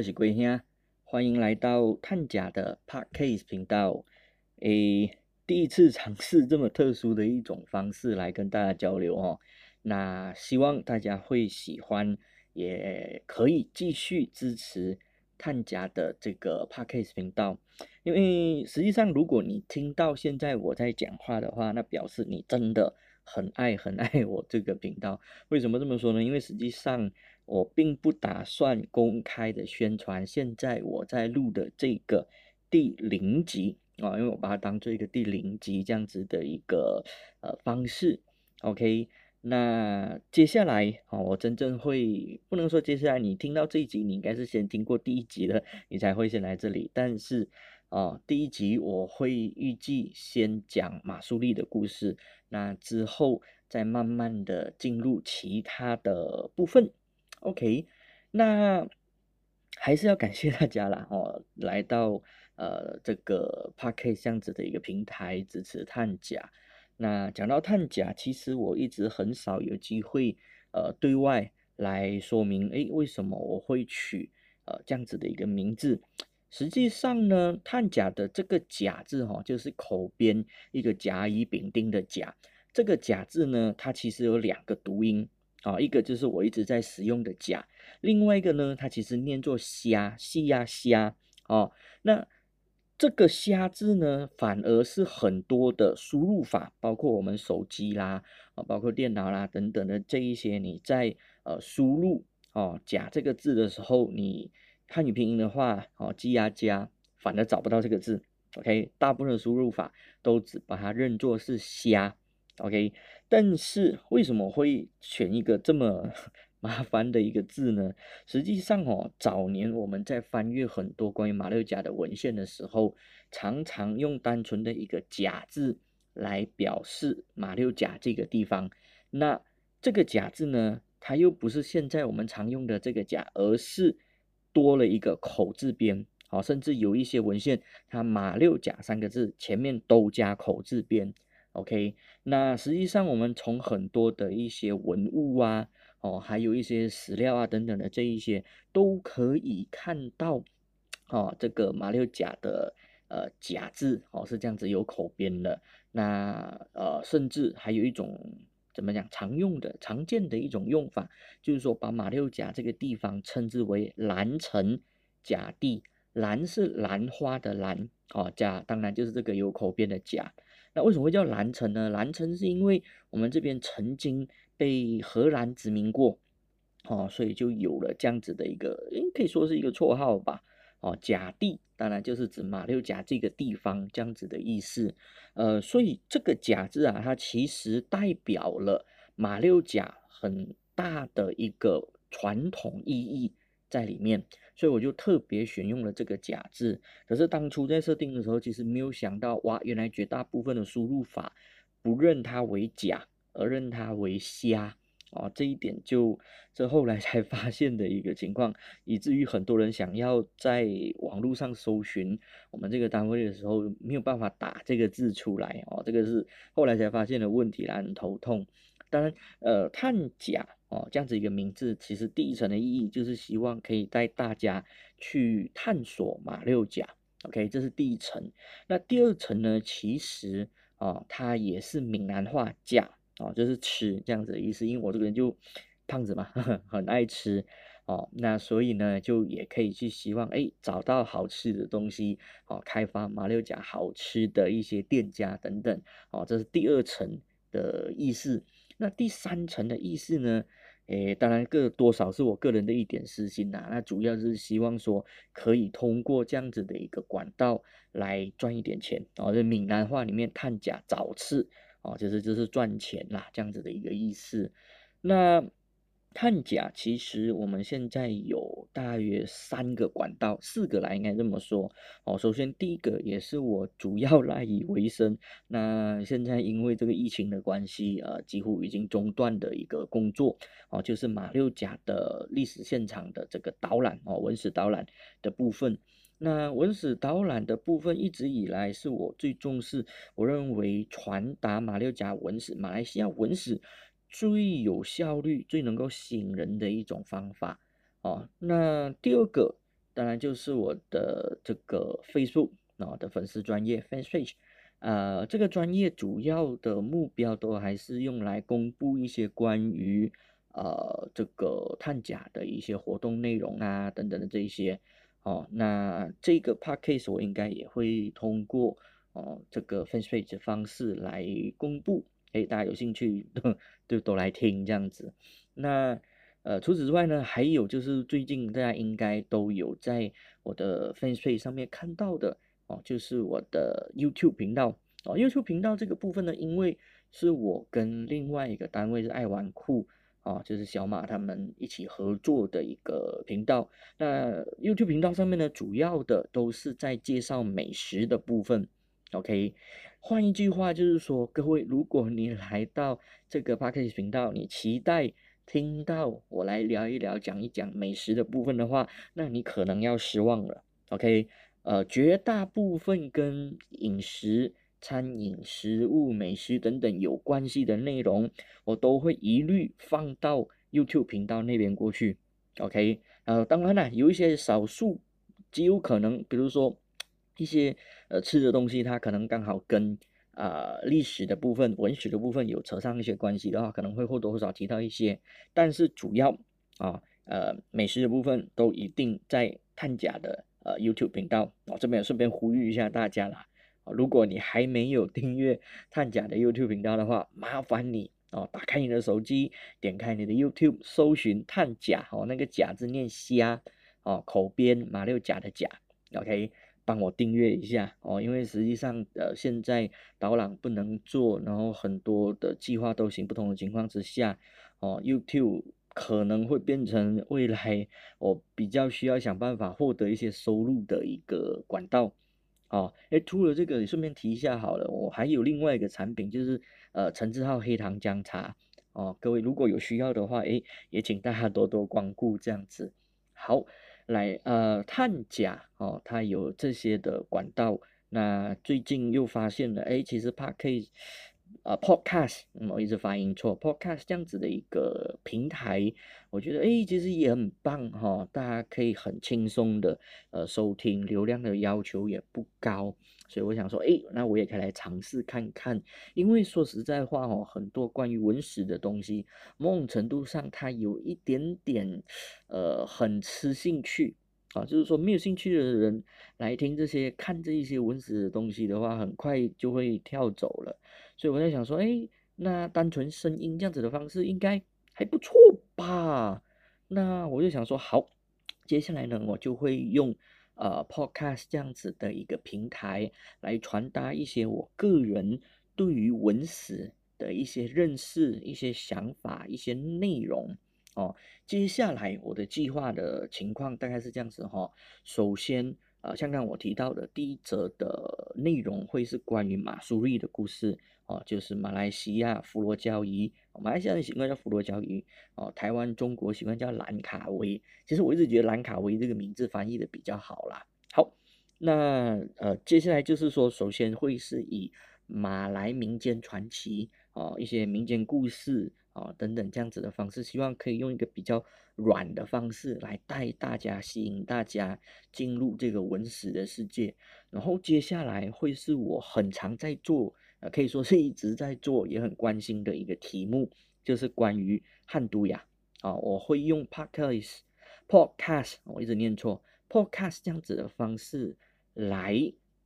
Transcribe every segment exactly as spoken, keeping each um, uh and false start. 我是龟兄，欢迎来到探假的 Podcast 频道。诶，第一次尝试这么特殊的一种方式来跟大家交流哦，那希望大家会喜欢，也可以继续支持探假的这个 Podcast 频道。因为实际上，如果你听到现在我在讲话的话，那表示你真的很爱很爱我这个频道。为什么这么说呢？因为实际上我并不打算公开的宣传现在我在录的这个第零集啊、哦，因为我把它当做一个第零集这样子的一个呃方式。OK， 那接下来啊、哦，我真正会不能说接下来你听到这一集，你应该是先听过第一集的，你才会先来这里。但是啊、哦，第一集我会预计先讲马苏利的故事，那之后再慢慢的进入其他的部分。OK， 那还是要感谢大家啦哦，来到呃这个 Podcast 这样子的一个平台支持探假。那讲到探假，其实我一直很少有机会呃对外来说明，诶，为什么我会取呃这样子的一个名字。实际上呢，探假的这个假字哦，就是口边一个甲乙丙丁的甲，这个甲字呢，它其实有两个读音。啊、哦，一个就是我一直在使用的甲，另外一个呢，它其实念作虾，西呀虾哦。那这个虾字呢，反而是很多的输入法，包括我们手机啦，啊、哦，包括电脑啦等等的这一些，你在呃输入哦甲这个字的时候，你汉语拼音的话，哦鸡呀加，反而找不到这个字。OK， 大部分的输入法都只把它认作是虾。OK， 但是为什么会选一个这么麻烦的一个字呢？实际上哦，早年我们在翻阅很多关于马六甲的文献的时候，常常用单纯的一个甲字来表示马六甲这个地方。那这个甲字呢，它又不是现在我们常用的这个甲，而是多了一个口字边。好、哦，甚至有一些文献，它马六甲三个字前面都加口字边。OK， 那实际上我们从很多的一些文物啊，哦，还有一些史料啊等等的这一些，都可以看到，哦，这个马六甲的呃甲字哦是这样子有口边的。那呃，甚至还有一种怎么讲常用的、常见的一种用法，就是说把马六甲这个地方称之为兰城甲地，兰是兰花的兰哦，甲当然就是这个有口边的甲。那为什么会叫兰城呢？兰城是因为我们这边曾经被荷兰殖民过，哦，所以就有了这样子的一个，可以说是一个绰号吧。哦，甲地当然就是指马六甲这个地方这样子的意思。呃，所以这个甲字啊，它其实代表了马六甲很大的一个传统意义在里面，所以我就特别选用了这个甲字。可是当初在设定的时候，其实没有想到，哇，原来绝大部分的输入法不认它为甲，而认它为虾哦，这一点就这后来才发现的一个情况，以至于很多人想要在网络上搜寻我们这个单位的时候，没有办法打这个字出来哦，这个是后来才发现的问题啦，很头痛。当然，呃，探假哦，这样子一个名字，其实第一层的意义就是希望可以带大家去探索马六甲。OK， 这是第一层。那第二层呢，其实哦，它也是闽南话“甲”哦，就是吃这样子的意思。因为我这个人就胖子嘛，呵呵很爱吃哦，那所以呢，就也可以去希望哎找到好吃的东西哦，开发马六甲好吃的一些店家等等哦，这是第二层的意思。那第三层的意思呢？诶，当然个多少是我个人的一点私心啦。那主要是希望说可以通过这样子的一个管道来赚一点钱哦。这闽南话里面探假找吃哦，其实就是赚钱啦，这样子的一个意思。那探假其实我们现在有大约三个管道，四个啦，应该这么说哦。首先第一个也是我主要赖以为生，那现在因为这个疫情的关系，呃，几乎已经中断的一个工作哦，就是马六甲的历史现场的这个导览哦，文史导览的部分。那文史导览的部分一直以来是我最重视，我认为传达马六甲文史、马来西亚文史最有效率、最能够吸引人的一种方法哦。那第二个当然就是我的这个 Facebook 啊的粉丝专页 Fans Page， 呃，这个专页主要的目标都还是用来公布一些关于呃这个探假的一些活动内容啊等等的这一些。哦，那这个 podcast 我应该也会通过哦这个 Fans Page 的方式来公布，诶，大家有兴趣就都来听这样子。那呃除此之外呢，还有就是最近大家应该都有在我的 Fans Page 上面看到的哦，就是我的 YouTube 频道哦。YouTube 频道这个部分呢，因为是我跟另外一个单位是爱玩酷。哦，就是小马他们一起合作的一个频道。那 YouTube 频道上面呢，主要的都是在介绍美食的部分。OK， 换一句话就是说，各位，如果你来到这个 Podcast 频道，你期待听到我来聊一聊、讲一讲美食的部分的话，那你可能要失望了。OK， 呃，绝大部分跟饮食、餐饮、食物、美食等等有关系的内容，我都会一律放到 YouTube 频道那边过去。 OK， 呃，当然啦，有一些少数极有可能，比如说一些呃吃的东西，它可能刚好跟啊、呃、历史的部分、文史的部分有扯上一些关系的话，可能会或多或少提到一些，但是主要啊呃美食的部分都一定在探假的呃 YouTube 频道。我、哦、这边也顺便呼吁一下大家啦，如果你还没有订阅探假的 YouTube 频道的话，麻烦你哦，打开你的手机，点开你的 YouTube， 搜寻探假哦，那个假字念虾哦，口边马六甲的甲 ，OK， 帮我订阅一下哦，因为实际上呃现在导览不能做，然后很多的计划都行不通的情况之下，哦 YouTube 可能会变成未来我比较需要想办法获得一些收入的一个管道。哦，哎，除了这个，顺便提一下好了，我还有另外一个产品，就是呃，陈志浩黑糖姜茶哦，各位如果有需要的话，哎，也请大家多多光顾这样子。好，来呃，探假哦，它有这些的管道。那最近又发现了，哎，其实 Podcast 啊、呃、，Podcast，、嗯、我一直发音错 ，Podcast 这样子的一个平台，我觉得哎，其实也很棒哈、哦，大家可以很轻松的呃收听，流量的要求也不高，所以我想说，哎，那我也可以来尝试看看，因为说实在话哦，很多关于文史的东西，某种程度上它有一点点呃很吃兴趣。啊，就是说没有兴趣的人来听这些、看这一些文史的东西的话，很快就会跳走了。所以我在想说，哎，那单纯声音这样子的方式应该还不错吧？那我就想说，好，接下来呢，我就会用呃 podcast 这样子的一个平台来传达一些我个人对于文史的一些认识、一些想法、一些内容。哦，接下来我的计划的情况大概是这样子哈、哦。首先，呃，像刚我提到的第一则的内容会是关于马苏利的故事哦，就是马来西亚佛罗交怡，马来西亚人习惯叫佛罗交怡哦，台湾、中国习惯叫兰卡威。其实我一直觉得兰卡威这个名字翻译的比较好啦。好，那呃，接下来就是说，首先会是以马来民间传奇哦，一些民间故事。哦，等等这样子的方式，希望可以用一个比较软的方式来带大家、吸引大家进入这个文史的世界。然后接下来会是我很常在做，呃，可以说是一直在做，也很关心的一个题目，就是关于汉都雅。啊、哦，我会用 podcast podcast 我一直念错 podcast 这样子的方式来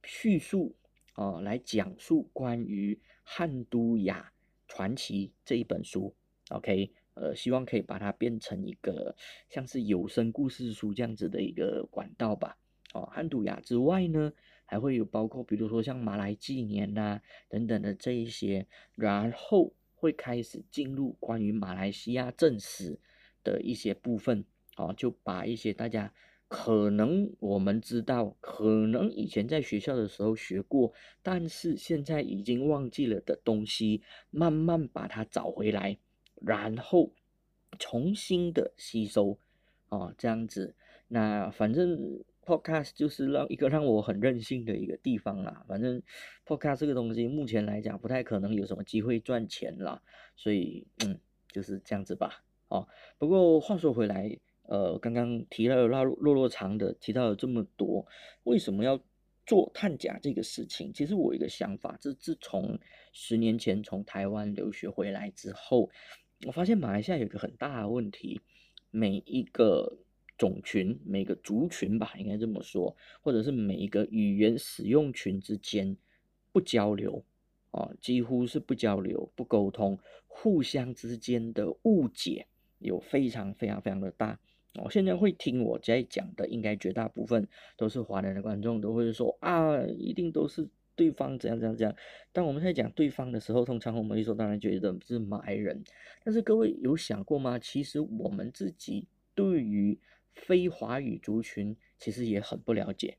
叙述，哦，来讲述关于汉都雅传奇这一本书 ，OK， 呃，希望可以把它变成一个像是有声故事书这样子的一个管道吧。哦，汉都雅之外呢，还会有包括比如说像马来纪年呐、啊、等等的这一些，然后会开始进入关于马来西亚正史的一些部分。哦，就把一些大家可能我们知道，可能以前在学校的时候学过，但是现在已经忘记了的东西，慢慢把它找回来，然后重新的吸收，哦，这样子。那反正 podcast 就是让一个让我很任性的一个地方啦。反正 podcast 这个东西目前来讲不太可能有什么机会赚钱啦，所以嗯，就是这样子吧。哦，不过话说回来。呃，刚刚提到拉落落长的，提到了这么多，为什么要做探假这个事情？其实我有一个想法，这自从十年前从台湾留学回来之后，我发现马来西亚有一个很大的问题，每一个种群、每个族群吧，应该这么说，或者是每一个语言使用群之间不交流啊，几乎是不交流、不沟通，互相之间的误解有非常非常非常的大。哦，现在会听我在讲的，应该绝大部分都是华人的观众，都会说啊，一定都是对方怎样怎样怎样。当我们在讲对方的时候，通常我们一说，当然觉得是马来人。但是各位有想过吗？其实我们自己对于非华语族群其实也很不了解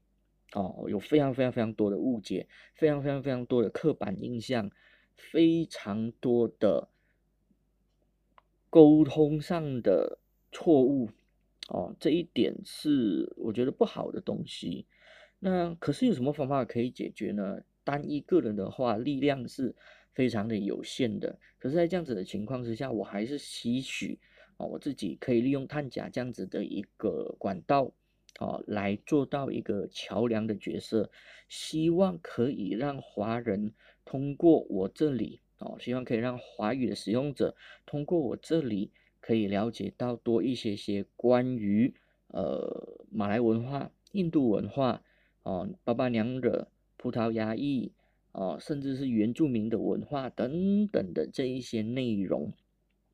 哦，有非常非常非常多的误解，非常非常非常多的刻板印象，非常多的沟通上的错误。哦，这一点是我觉得不好的东西。那可是有什么方法可以解决呢？单一个人的话，力量是非常的有限的。可是，在这样子的情况之下，我还是期许哦，我自己可以利用探假这样子的一个管道哦，来做到一个桥梁的角色，希望可以让华人通过我这里哦，希望可以让华语的使用者通过我这里，可以了解到多一些些关于呃马来文化、印度文化、哦巴巴娘惹、葡萄牙裔、哦甚至是原住民的文化等等的这一些内容。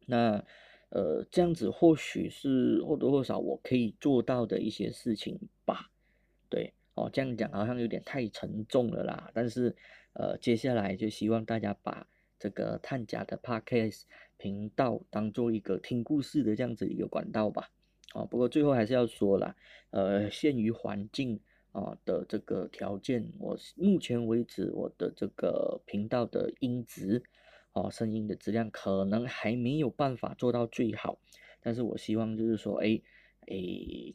那呃这样子或许是或多或少我可以做到的一些事情吧。对哦，这样讲好像有点太沉重了啦。但是呃接下来就希望大家把这个探假的 podcast 频道当做一个听故事的这样子一个管道吧，哦，不过最后还是要说啦，呃，限于环境啊、哦、的这个条件，我目前为止我的这个频道的音质，哦，声音的质量可能还没有办法做到最好，但是我希望就是说，哎哎，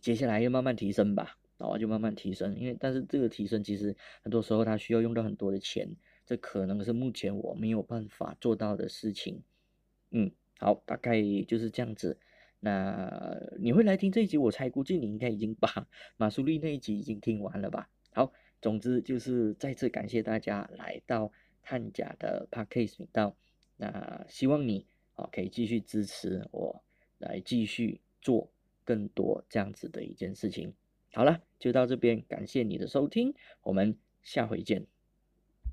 接下来要慢慢提升吧，哦，就慢慢提升，因为但是这个提升其实很多时候它需要用到很多的钱。这可能是目前我没有办法做到的事情。嗯，好，大概就是这样子。那你会来听这一集，我猜估计你应该已经把马苏利那一集已经听完了吧。好，总之就是再次感谢大家来到探假的 Podcast 频道。那希望你哦可以继续支持我，来继续做更多这样子的一件事情。好了，就到这边，感谢你的收听，我们下回见。